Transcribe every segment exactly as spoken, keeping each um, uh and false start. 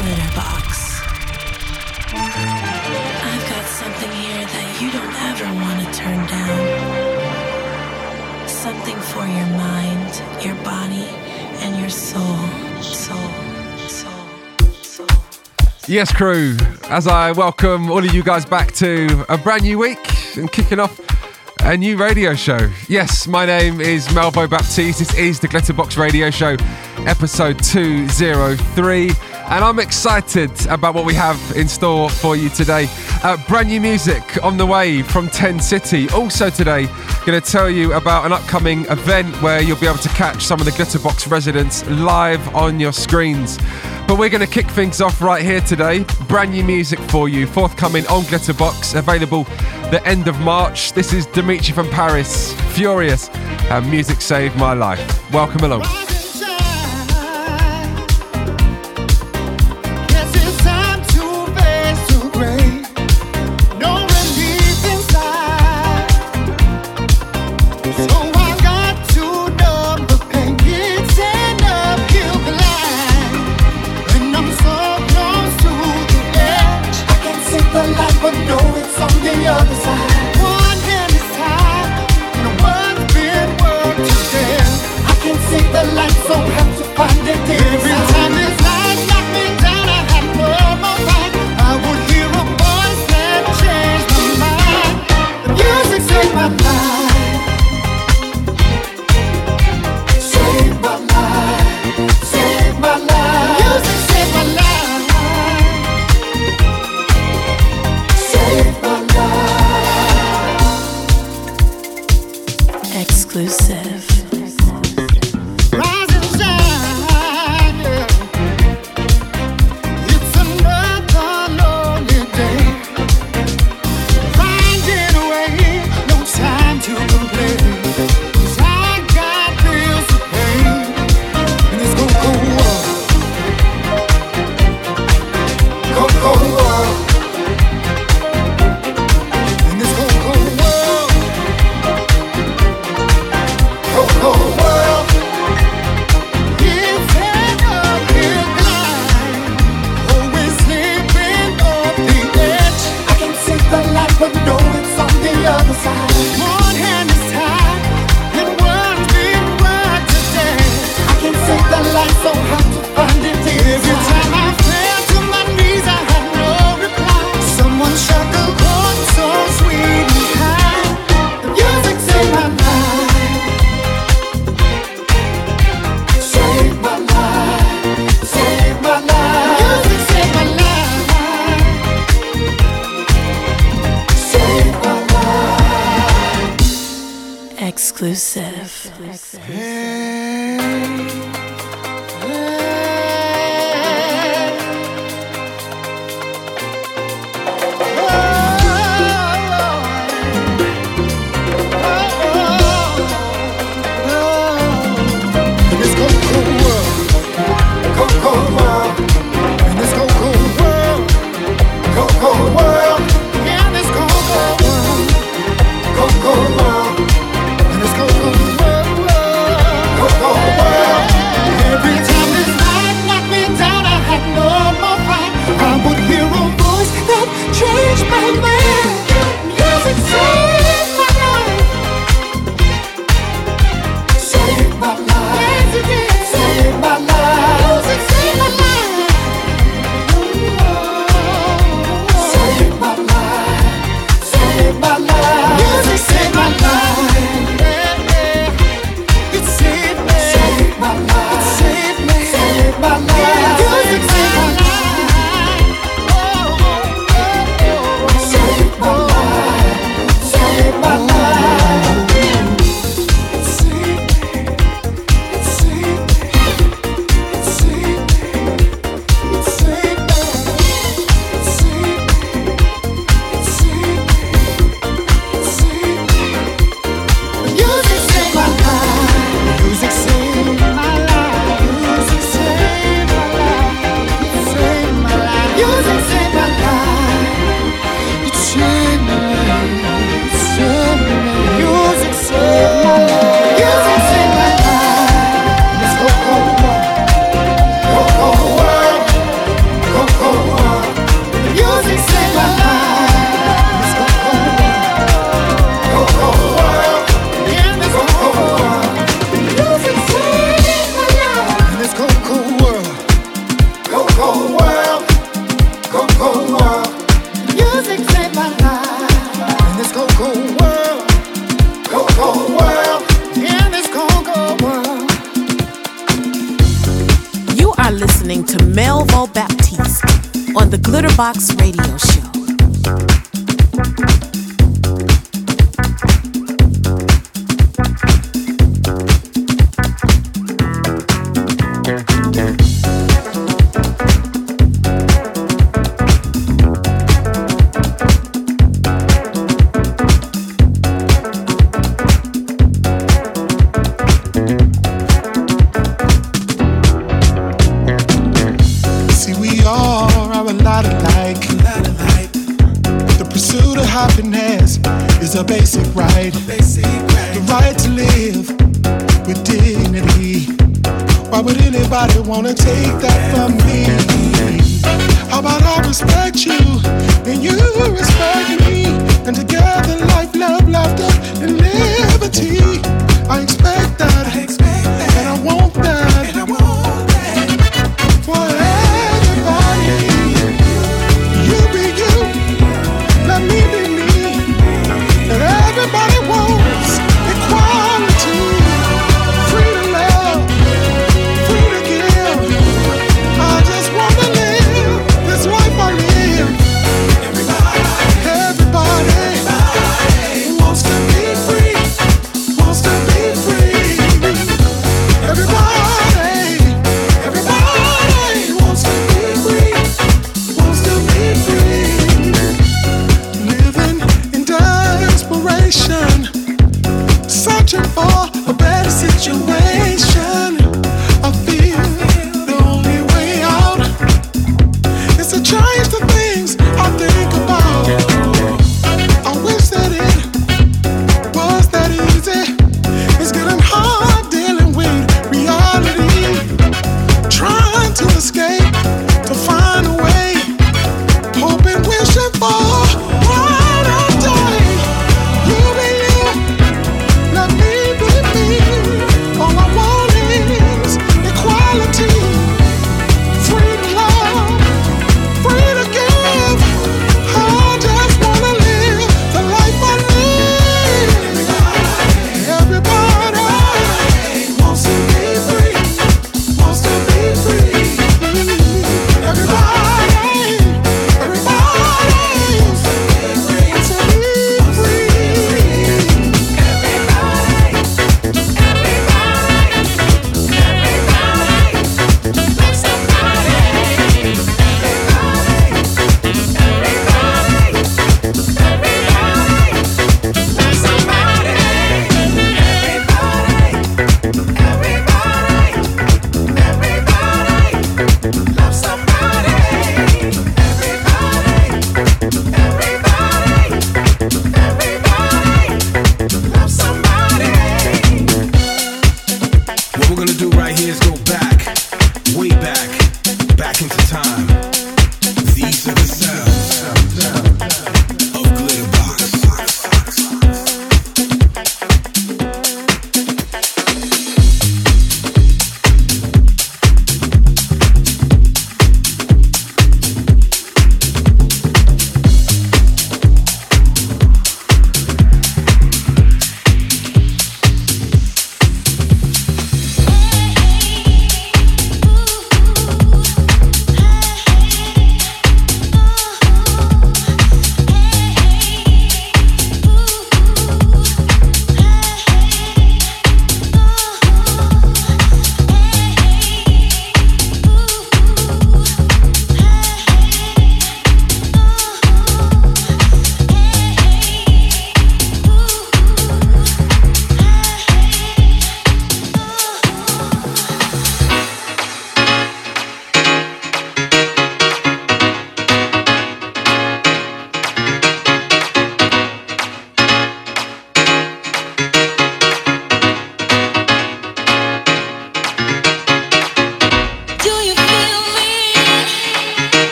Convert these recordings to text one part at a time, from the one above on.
Glitterbox. I've got something here that you don't ever want to turn down. Something for your mind, your body, and your soul. Soul, soul, soul. Yes, crew, as I welcome all of you guys back to a brand new week and kicking off a new radio show. Yes, my name is Melvo Baptiste. This is the Glitterbox Radio Show, episode two oh three. And I'm excited about what we have in store for you today. Uh, brand new music on the way from Ten City. Also today, going to tell you about an upcoming event where you'll be able to catch some of the Glitterbox residents live on your screens. But we're going to kick things off right here today. Brand new music for you, forthcoming on Glitterbox, available the end of March. This is Dimitri from Paris, Furious, and Music Saved My Life. Welcome along. Exclusive. Exclusive. Hey. are listening to Melvo Baptiste on the Glitterbox Radio Show. A basic right, a basic right, the right to live with dignity. Why would anybody wanna take that from me? How about I respect you and you respect me, and together like love, laughter, and liberty. I expect that, I expect that, and I want that, and I want that for everybody. You be you, let me be. Everybody wants equality, free to love, free to give. I just want to live this life I live. Everybody, everybody, everybody wants to be free, wants to be free. Everybody, everybody wants to be free, wants to be free. Living in desperation, searching for a better situation. I feel the only way out is to change the things I think about. I wish that it was that easy. It's getting hard dealing with reality, trying to escape, to find a way, hoping, wishing for. Free.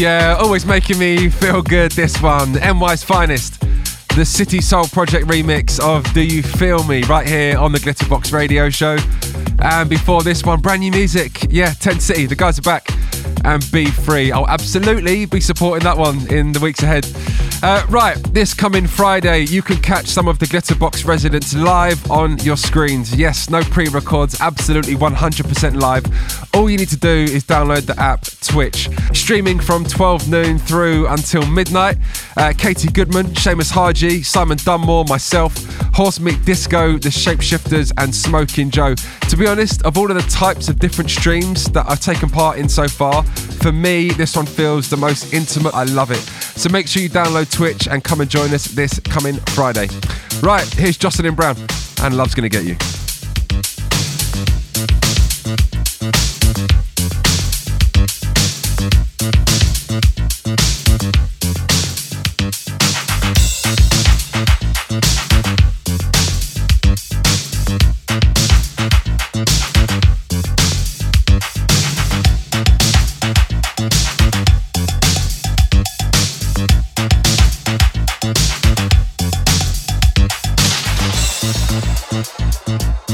Yeah, always making me feel good, this one. N Y's Finest, the City Soul Project remix of Do You Feel Me, right here on the Glitterbox Radio Show. And before this one, brand new music. Yeah, Ten City, the guys are back. And B three, I'll absolutely be supporting that one in the weeks ahead. Uh, right, this coming Friday, you can catch some of the Glitterbox residents live on your screens. Yes, no pre-records, absolutely one hundred percent live. All you need to do is download the app Twitch. Streaming from twelve noon through until midnight, uh, Katie Goodman, Seamus Haji, Simon Dunmore, myself, Horse Meat Disco, the Shapeshifters and Smoking Joe. To be honest, of all of the types of different streams that I've taken part in so far, for me, this one feels the most intimate. I love it. So make sure you download Twitch and come and join us this coming Friday. Right, here's Jocelyn Brown and Love's Gonna Get You. We'll be right back.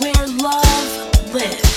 Where Love Lives.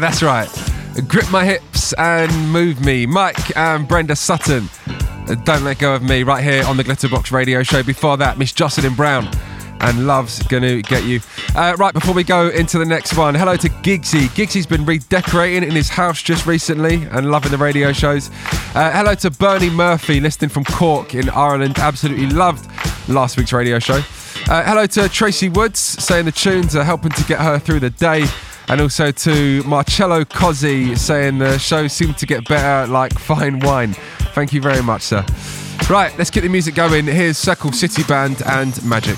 That's right. Grip my hips and move me. Mike and Brenda Sutton, Don't Let Go of Me, right here on the Glitterbox Radio Show. Before that, Miss Jocelyn Brown and Love's Gonna Get You. Uh, right, before we go into the next one, hello to Giggsie. Giggsie's been redecorating in his house just recently and loving the radio shows. Uh, hello to Bernie Murphy, listening from Cork in Ireland. Absolutely loved last week's radio show. Uh, hello to Tracy Woods, saying the tunes are helping to get her through the day. And also to Marcello Cozzi, saying the show seemed to get better like fine wine. Thank you very much, sir. Right, let's get the music going. Here's Circle City Band and Magic.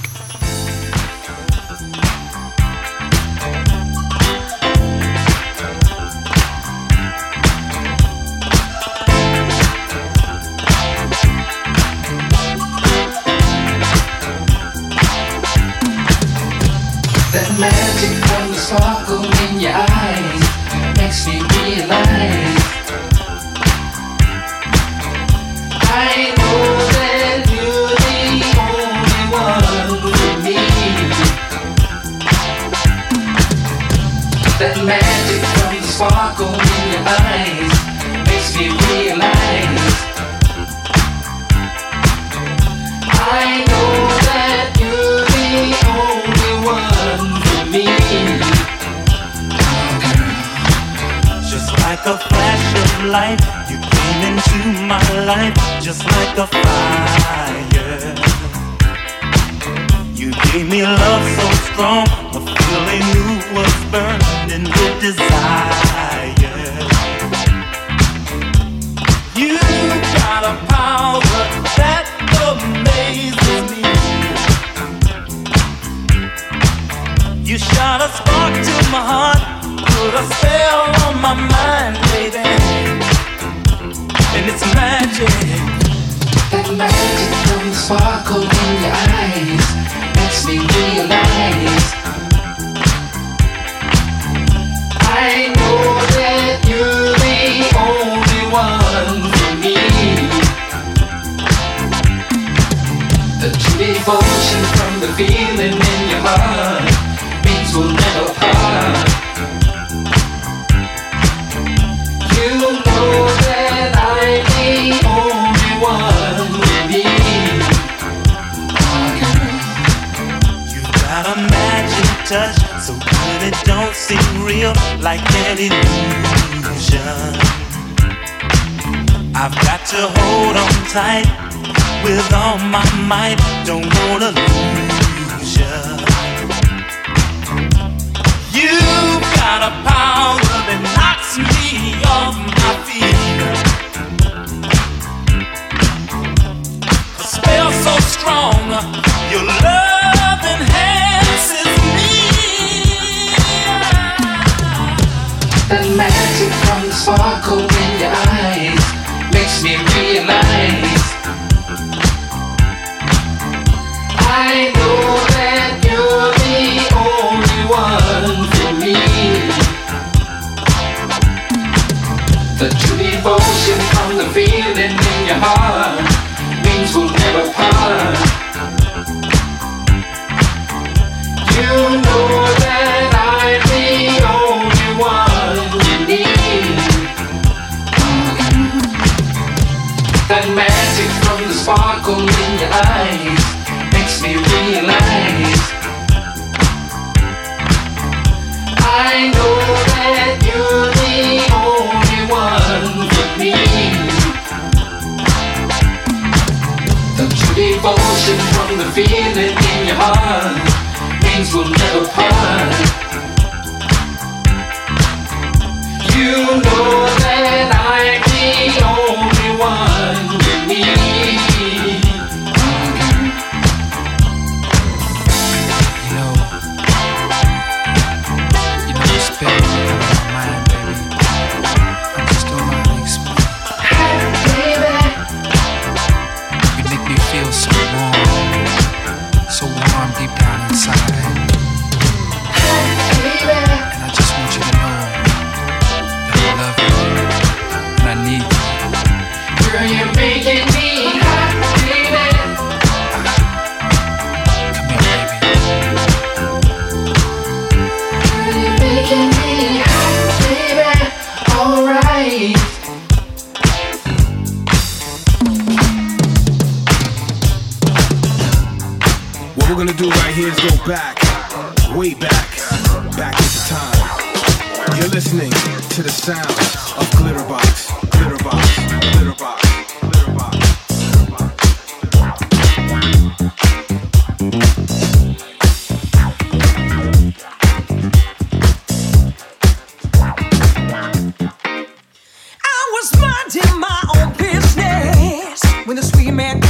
When the sweet man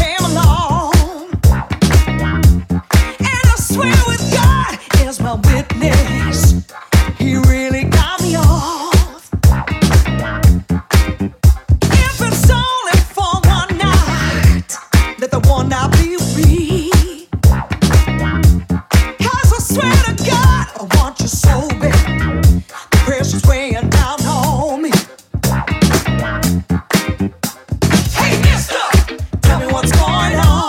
swear with God is my witness. He really got me off. If it's only for one night, let the one night be free. Cause I swear to God, I want you so bad. The pressure's weighing down on me. Hey, mister, tell me what's going on.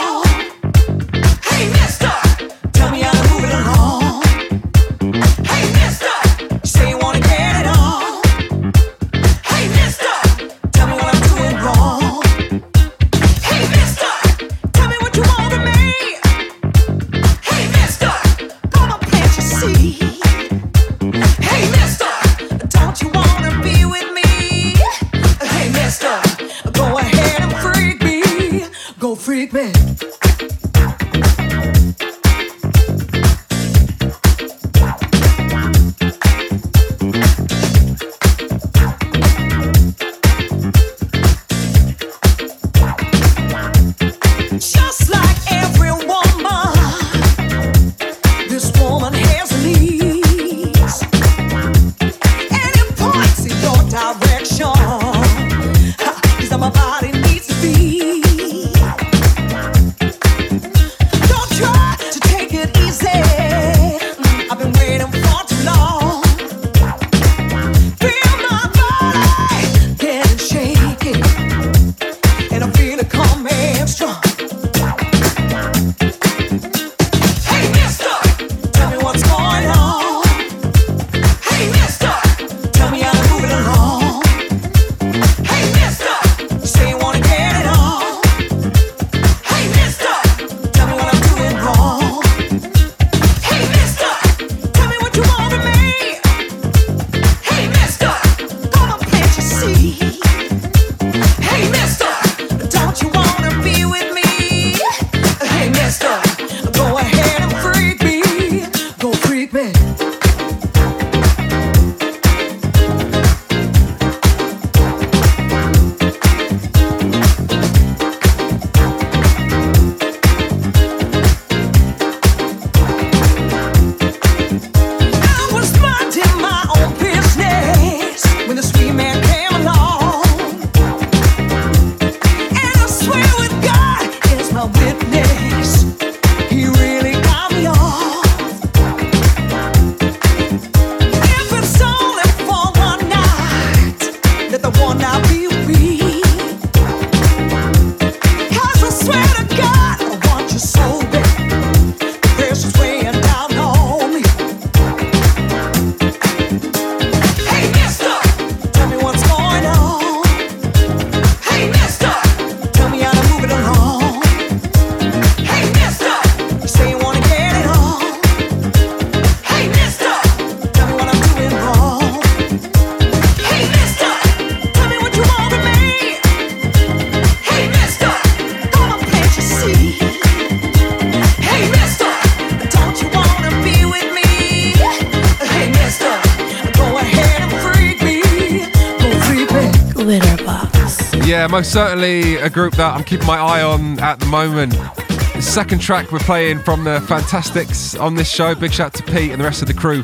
Most certainly a group that I'm keeping my eye on at the moment. The second track we're playing from the Fantastics on this show. Big shout to Pete and the rest of the crew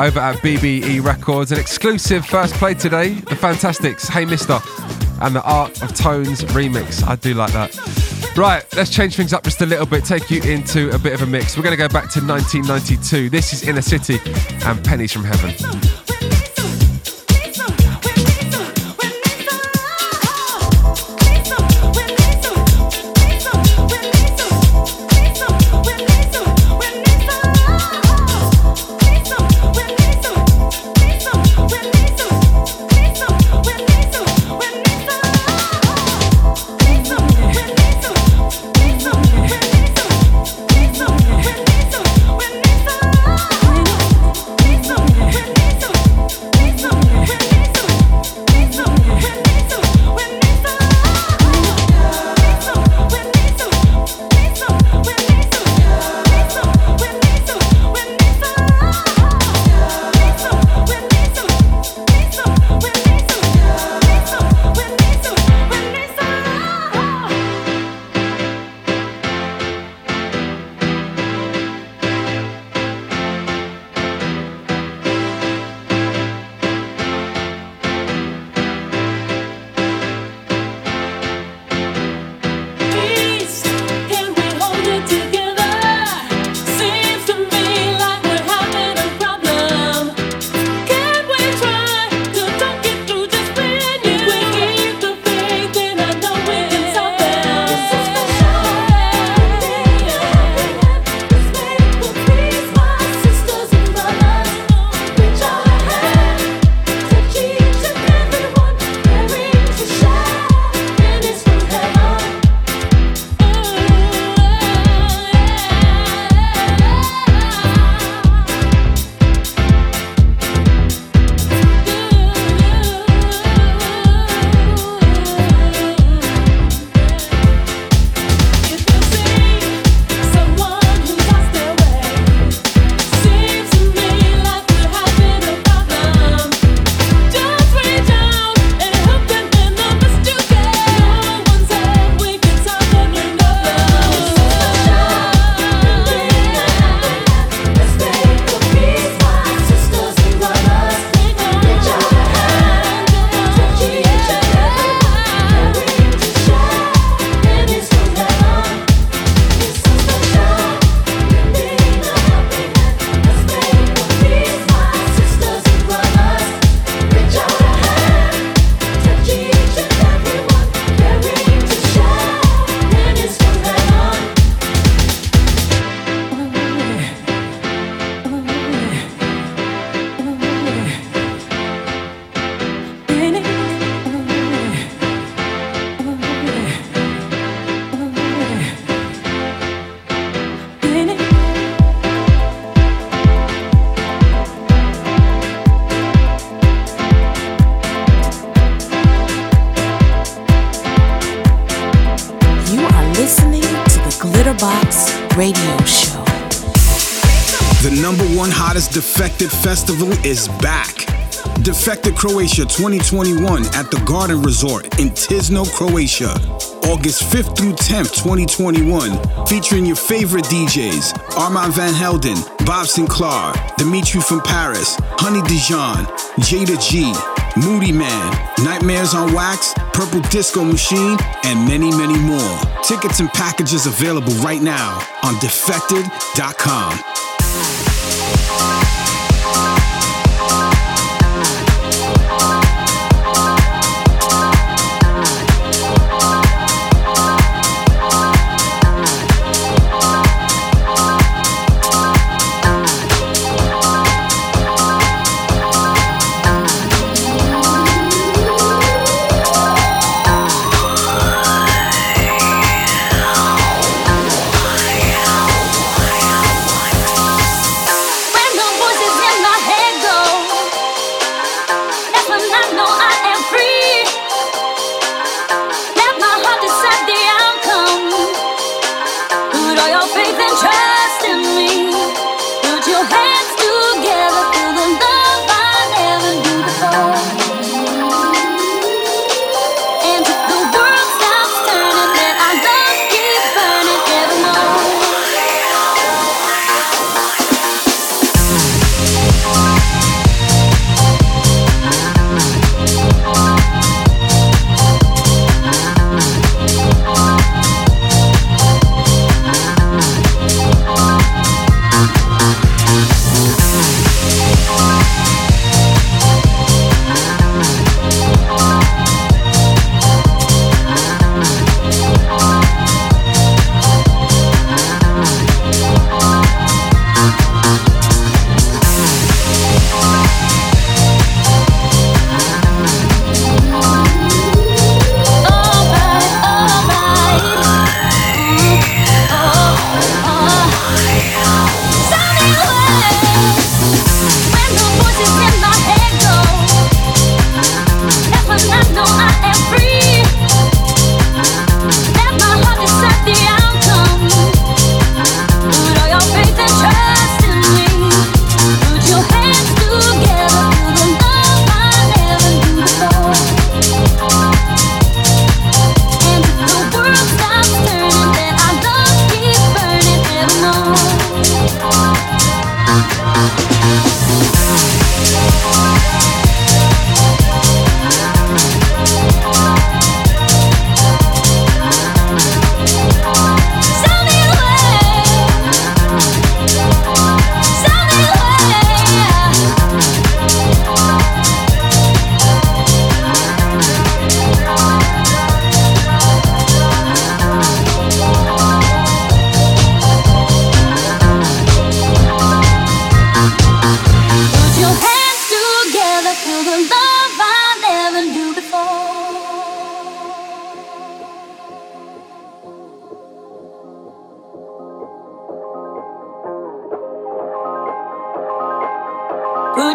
over at B B E Records. An exclusive first play today, the Fantastics, Hey Mister, and the Art of Tones remix. I do like that. Right, let's change things up just a little bit, take you into a bit of a mix. We're going to go back to nineteen ninety-two. This is Inner City and Pennies from Heaven. So Show. The number one hottest Defected Festival is back. Defected Croatia twenty twenty-one at the Garden Resort in Tisno, Croatia. August fifth through tenth, twenty twenty-one, featuring your favorite D Js, Armand van Helden, Bob Sinclar, Dimitri from Paris, Honey Dijon, Jada G, Moody Man, Nightmares on Wax, Purple Disco Machine, and many, many more. Tickets and packages available right now on defected dot com.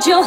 No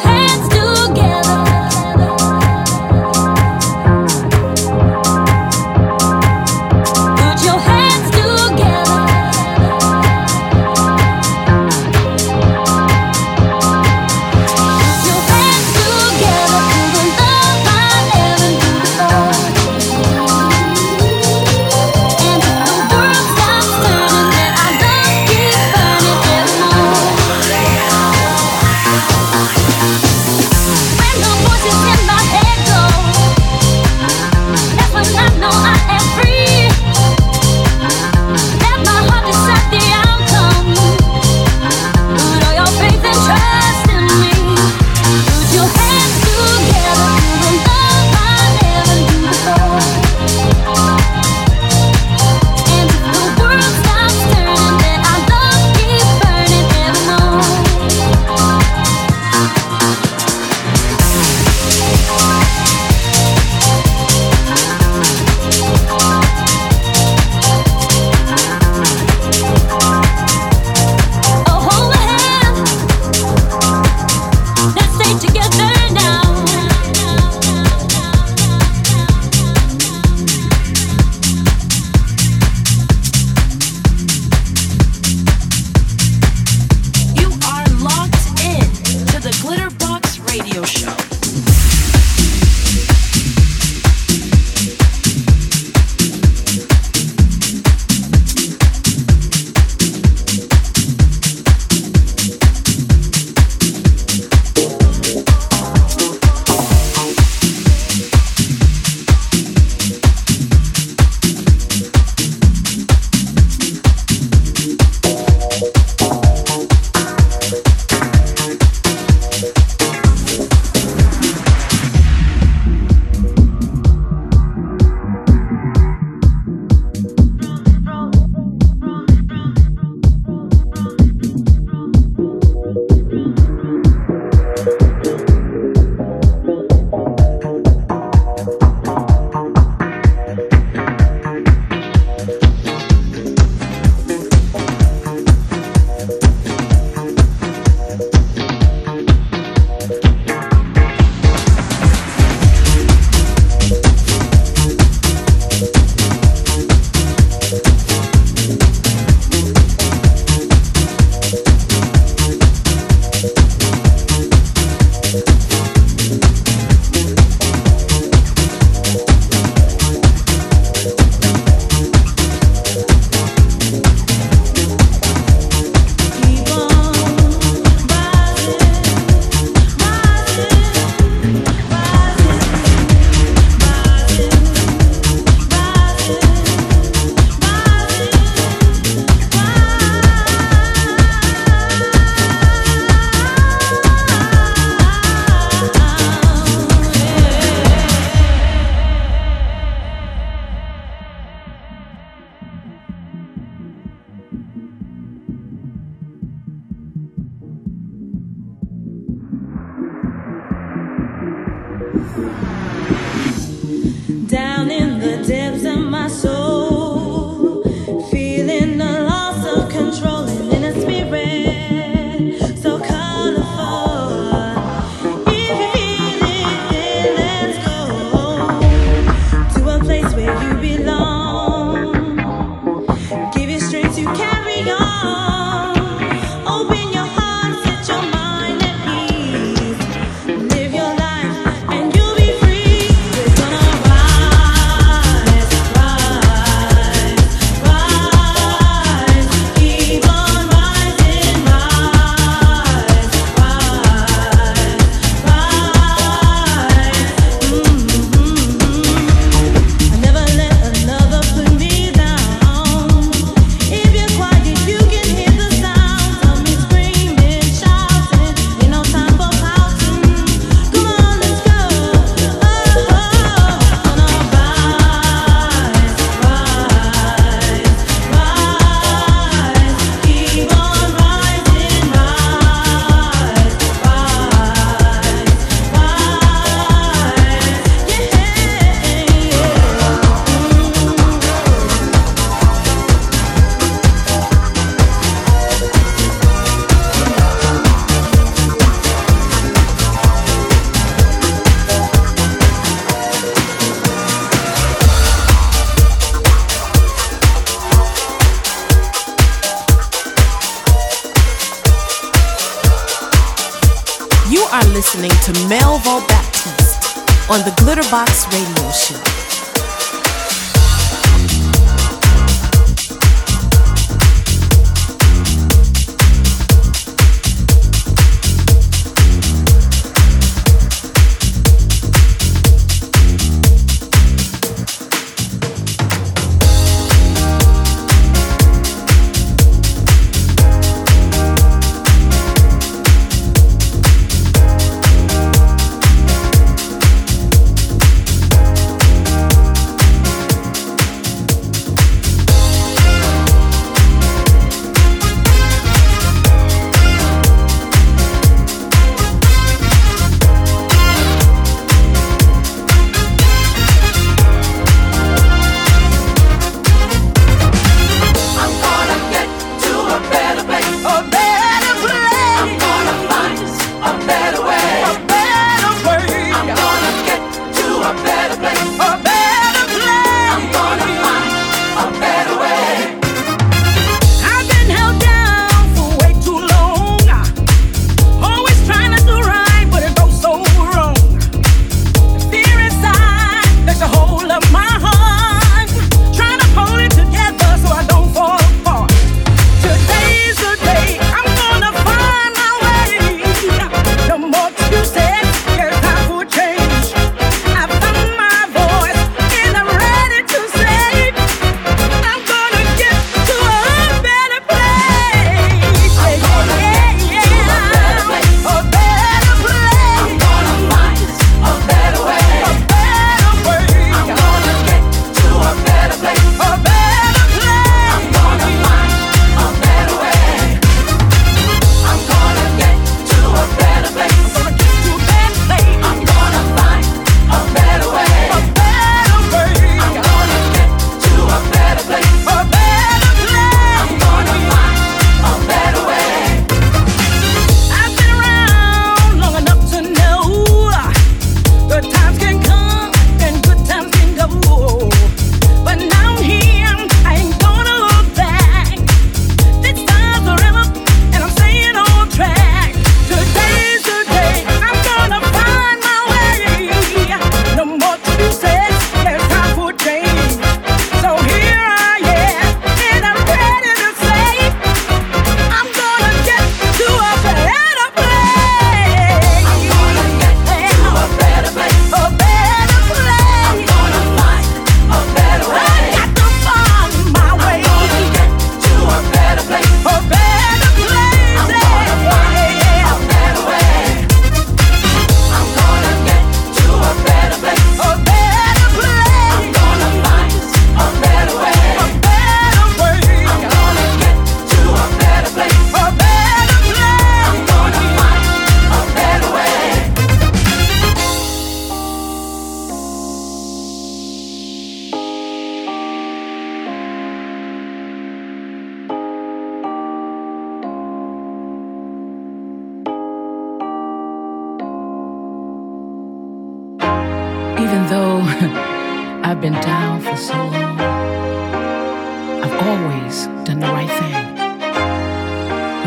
I've been down for so long. I've always done the right thing.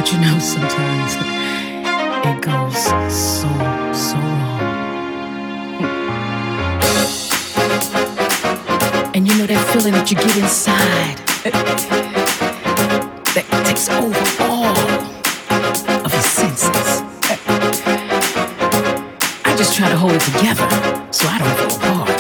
But you know, sometimes it goes so, so wrong. And you know that feeling that you get inside that takes over all of your senses. I just try to hold it together so I don't go apart.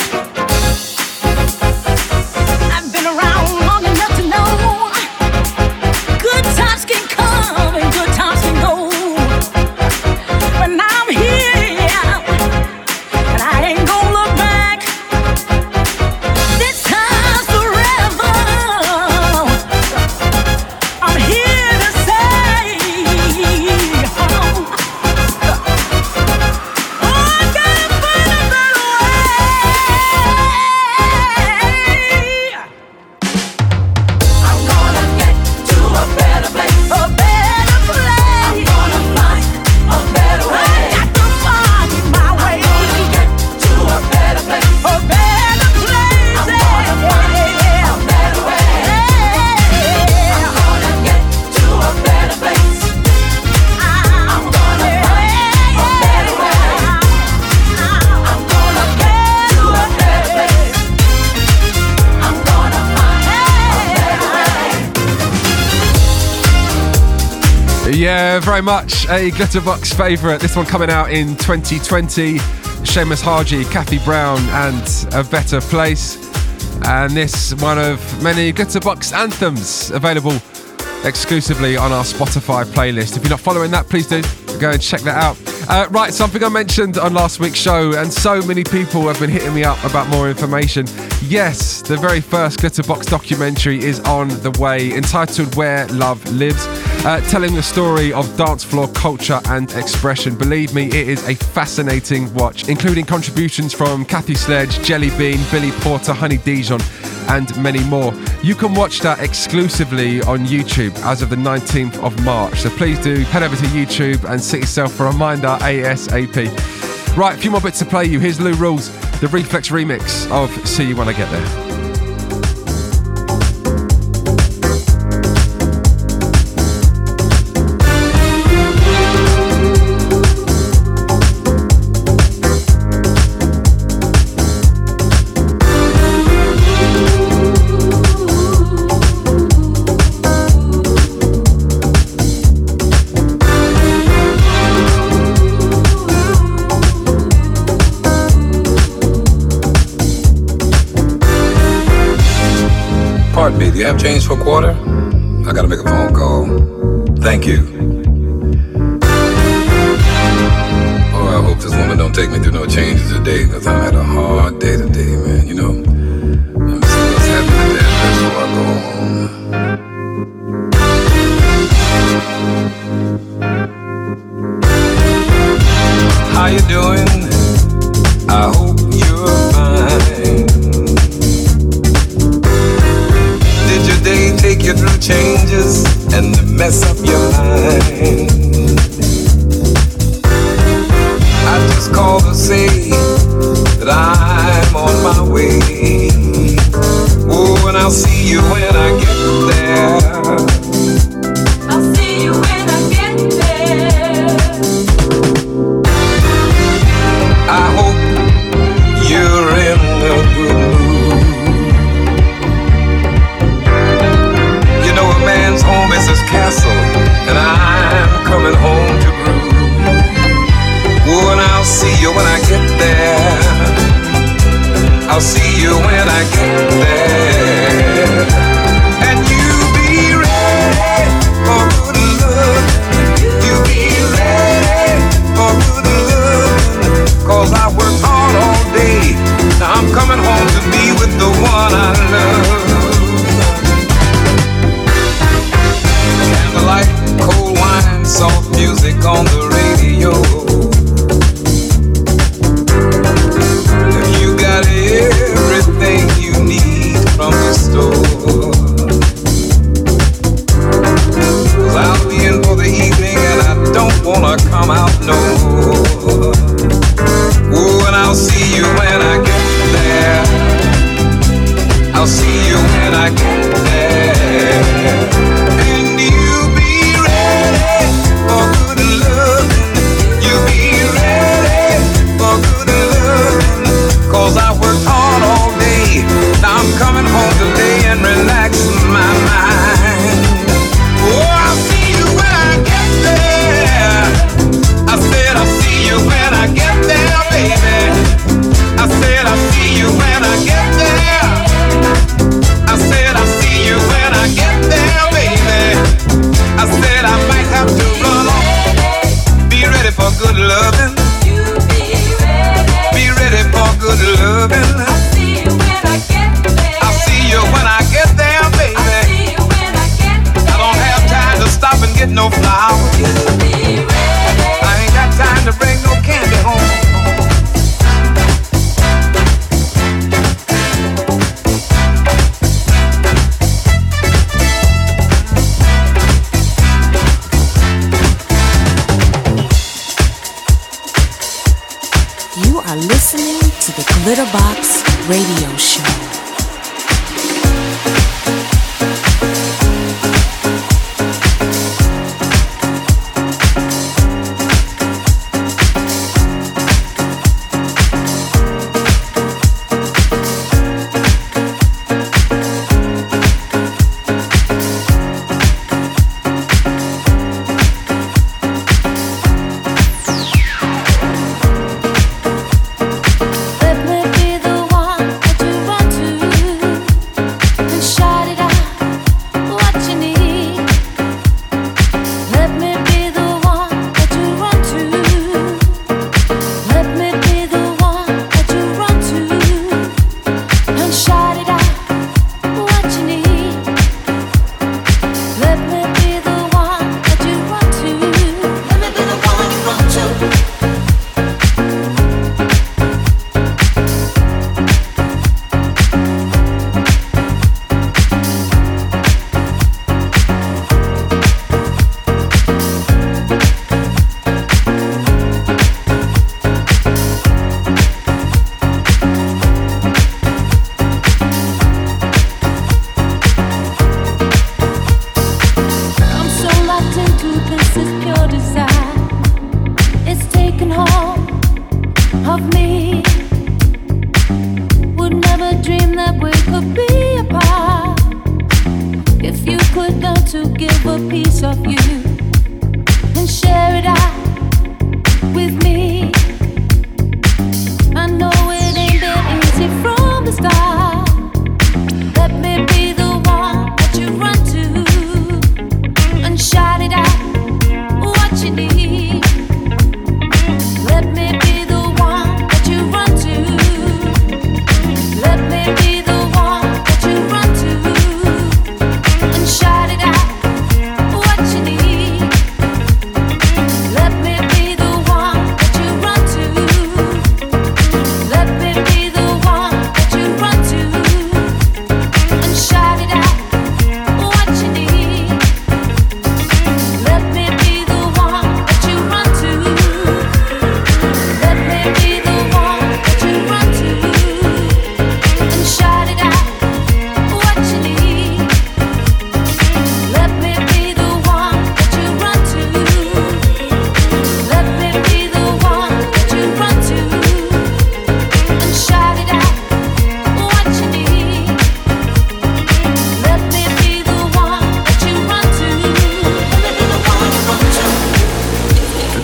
Yeah, very much a Glitterbox favourite. This one coming out in twenty twenty. Seamus Haji, Cathy Brown and A Better Place. And this one of many Glitterbox anthems available exclusively on our Spotify playlist. If you're not following that, please do go and check that out. Uh, right, something I mentioned on last week's show, and so many people have been hitting me up about more information. Yes, the very first Glitterbox documentary is on the way, entitled Where Love Lives, uh, telling the story of dance floor culture and expression. Believe me, it is a fascinating watch, including contributions from Kathy Sledge, Jelly Bean, Billy Porter, Honey Dijon, and many more. You can watch that exclusively on YouTube as of the nineteenth of March. So please do head over to YouTube and sit yourself for a reminder ASAP. Right, a few more bits to play you. Here's Lou Rules, the Reflex remix of See You When I Get There. Do you have change for a quarter? I gotta make a phone call. Thank you. Oh, I hope this woman don't take me through no changes today, because I had a hard day today, man, you know? I'm just what's happening today, so I go home. How you doing? I hope you're fine. They take you through changes and mess up your mind. I just called to say that I'm on my way. Oh, and I'll see you when I get there. I'll see you when I get there. I hope you're in the good mood. Home is his castle, and I'm coming.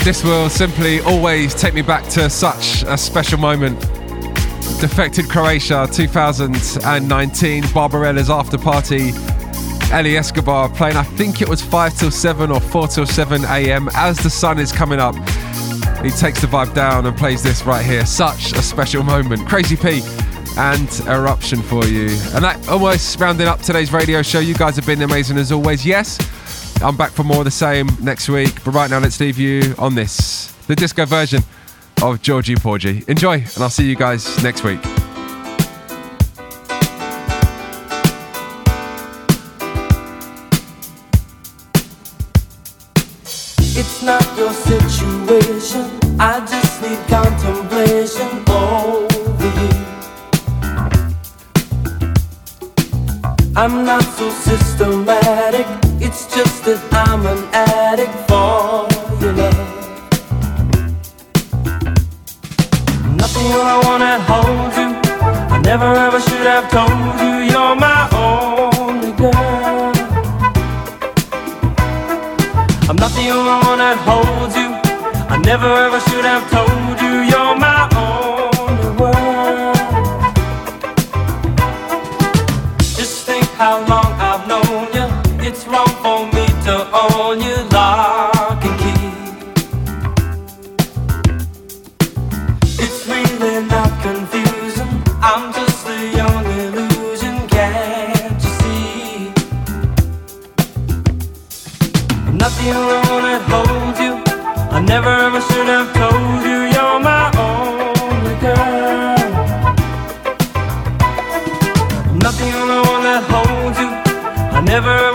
This will simply always take me back to such a special moment. Defected Croatia two thousand nineteen, Barbarella's after party, Ellie Escobar playing, I think it was five till seven or four till seven a.m. As the sun is coming up, he takes the vibe down and plays this right here. Such a special moment. Crazy P and Eruption for you. And that almost rounding up today's radio show. You guys have been amazing as always. Yes, I'm back for more of the same next week, but right now let's leave you on this, the disco version of Georgie Porgy. Enjoy, and I'll see you guys next week. It's not your situation, I just need contemplation over you. I'm not so systematic, it's just that I'm an addict for your love. Nothing when I wanna hold you, I never ever should have told you. You're my only girl. I'm nothing when I wanna hold you, I never ever should have told you. You're my only world. Just think how long I've known you. It's wrong for me to own you lock and key. It's really not confusing, I'm just a young illusion, can't you see? I'm nothing alone at home. hold you. I never ever should have told you. You're my only girl. Nothing on the one that holds you. I never